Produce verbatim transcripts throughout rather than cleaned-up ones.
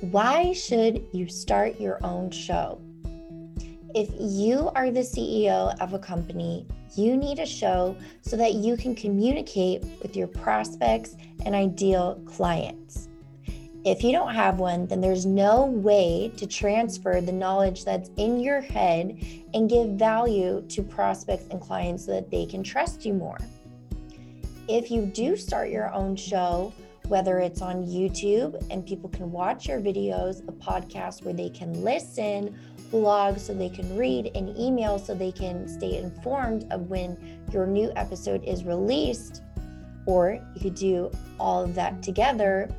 Why should you start your own show? If you are the C E O of a company, you need a show so that you can communicate with your prospects and ideal clients. If you don't have one, then there's no way to transfer the knowledge that's in your head and give value to prospects and clients so that they can trust you more. If you do start your own show, whether it's on YouTube and people can watch your videos, a podcast where they can listen, blogs so they can read, and email so they can stay informed of when your new episode is released, or you could do all of that together,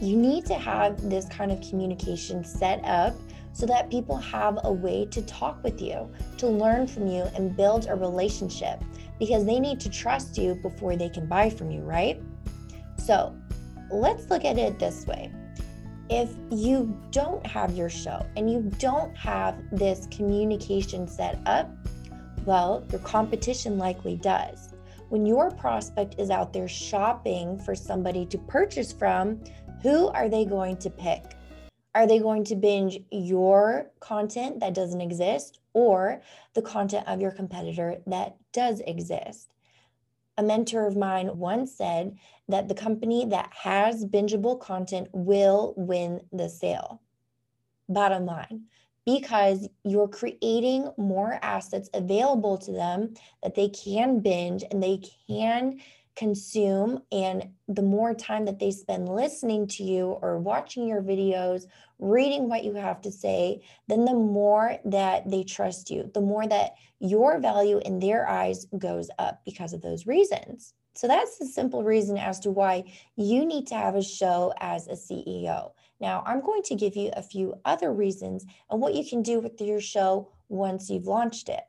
you need to have this kind of communication set up so that people have a way to talk with you, to learn from you, and build a relationship, because they need to trust you before they can buy from you, right? So let's look at it this way. If you don't have your show and you don't have this communication set up, well, your competition likely does. When your prospect is out there shopping for somebody to purchase from, who are they going to pick? Are they going to binge your content that doesn't exist or the content of your competitor that does exist? A mentor of mine once said that the company that has bingeable content will win the sale. Bottom line, because you're creating more assets available to them that they can binge and they can consume, and the more time that they spend listening to you or watching your videos, reading what you have to say, then the more that they trust you, the more that your value in their eyes goes up because of those reasons. So that's the simple reason as to why you need to have a show as a C E O. Now, I'm going to give you a few other reasons and what you can do with your show once you've launched it.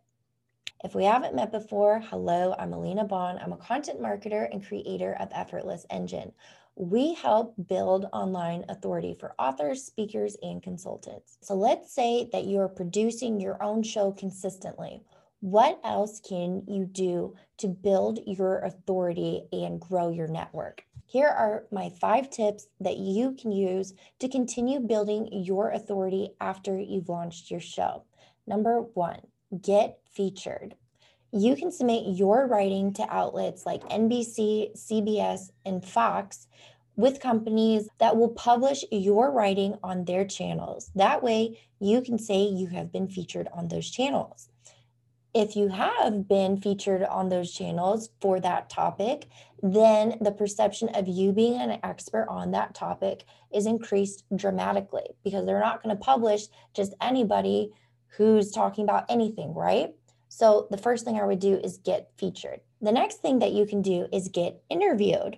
If we haven't met before, hello, I'm Alina Bond. I'm a content marketer and creator of Effortless Engine. We help build online authority for authors, speakers, and consultants. So let's say that you're producing your own show consistently. What else can you do to build your authority and grow your network? Here are my five tips that you can use to continue building your authority after you've launched your show. Number one, get featured. You can submit your writing to outlets like N B C, C B S, and Fox, with companies that will publish your writing on their channels. That way, you can say you have been featured on those channels. If you have been featured on those channels for that topic, then the perception of you being an expert on that topic is increased dramatically, because they're not going to publish just anybody who's talking about anything, right? So the first thing I would do is get featured. The next thing that you can do is get interviewed.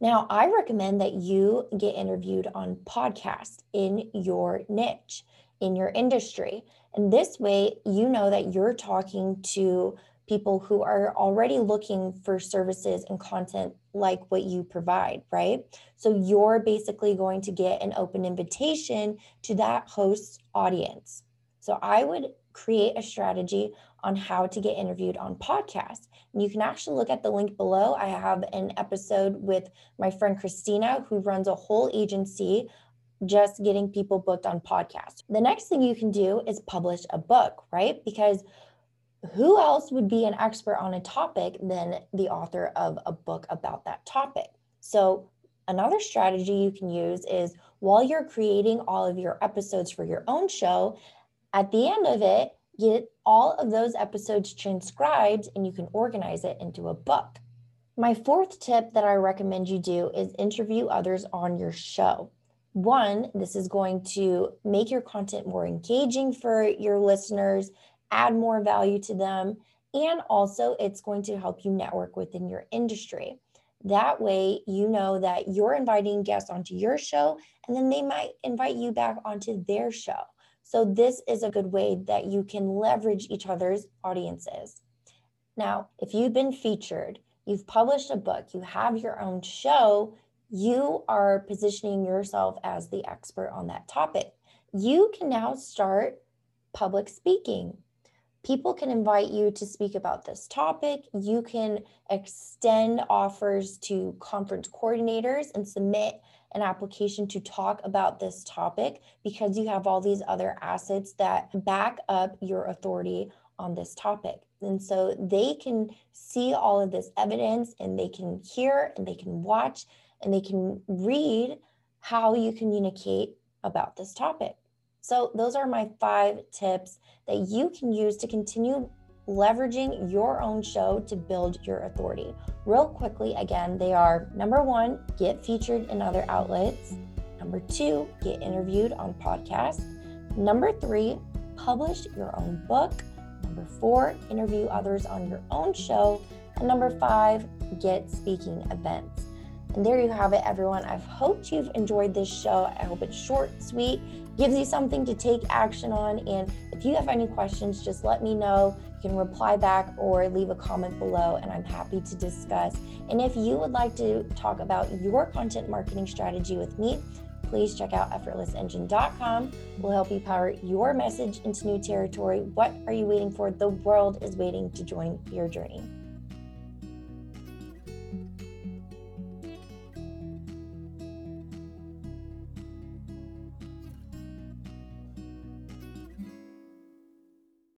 Now, I recommend that you get interviewed on podcasts in your niche, in your industry. And this way, you know that you're talking to people who are already looking for services and content like what you provide, right? So you're basically going to get an open invitation to that host's audience. So I would create a strategy on how to get interviewed on podcasts. And you can actually look at the link below. I have an episode with my friend Christina, who runs a whole agency just getting people booked on podcasts. The next thing you can do is publish a book, right? Because who else would be an expert on a topic than the author of a book about that topic? So another strategy you can use is, while you're creating all of your episodes for your own show, at the end of it, get all of those episodes transcribed and you can organize it into a book. My fourth tip that I recommend you do is interview others on your show. One, this is going to make your content more engaging for your listeners, add more value to them, and also it's going to help you network within your industry. That way, you know that you're inviting guests onto your show, and then they might invite you back onto their show. So this is a good way that you can leverage each other's audiences. Now, if you've been featured, you've published a book, you have your own show, you are positioning yourself as the expert on that topic. You can now start public speaking. People can invite you to speak about this topic. You can extend offers to conference coordinators and submit an application to talk about this topic because you have all these other assets that back up your authority on this topic. And so they can see all of this evidence, and they can hear, and they can watch, and they can read how you communicate about this topic. So those are my five tips that you can use to continue leveraging your own show to build your authority. Real quickly, again, they are: number one, get featured in other outlets. Number two, get interviewed on podcasts. Number three, publish your own book. Number four, interview others on your own show. And number five, get speaking events. And there you have it, everyone. I've hoped you've enjoyed this show. I hope it's short, sweet, gives you something to take action on. And if you have any questions, just let me know. You can reply back or leave a comment below, and I'm happy to discuss. And if you would like to talk about your content marketing strategy with me, please check out effortless engine dot com. We'll help you power your message into new territory. What are you waiting for? The world is waiting to join your journey.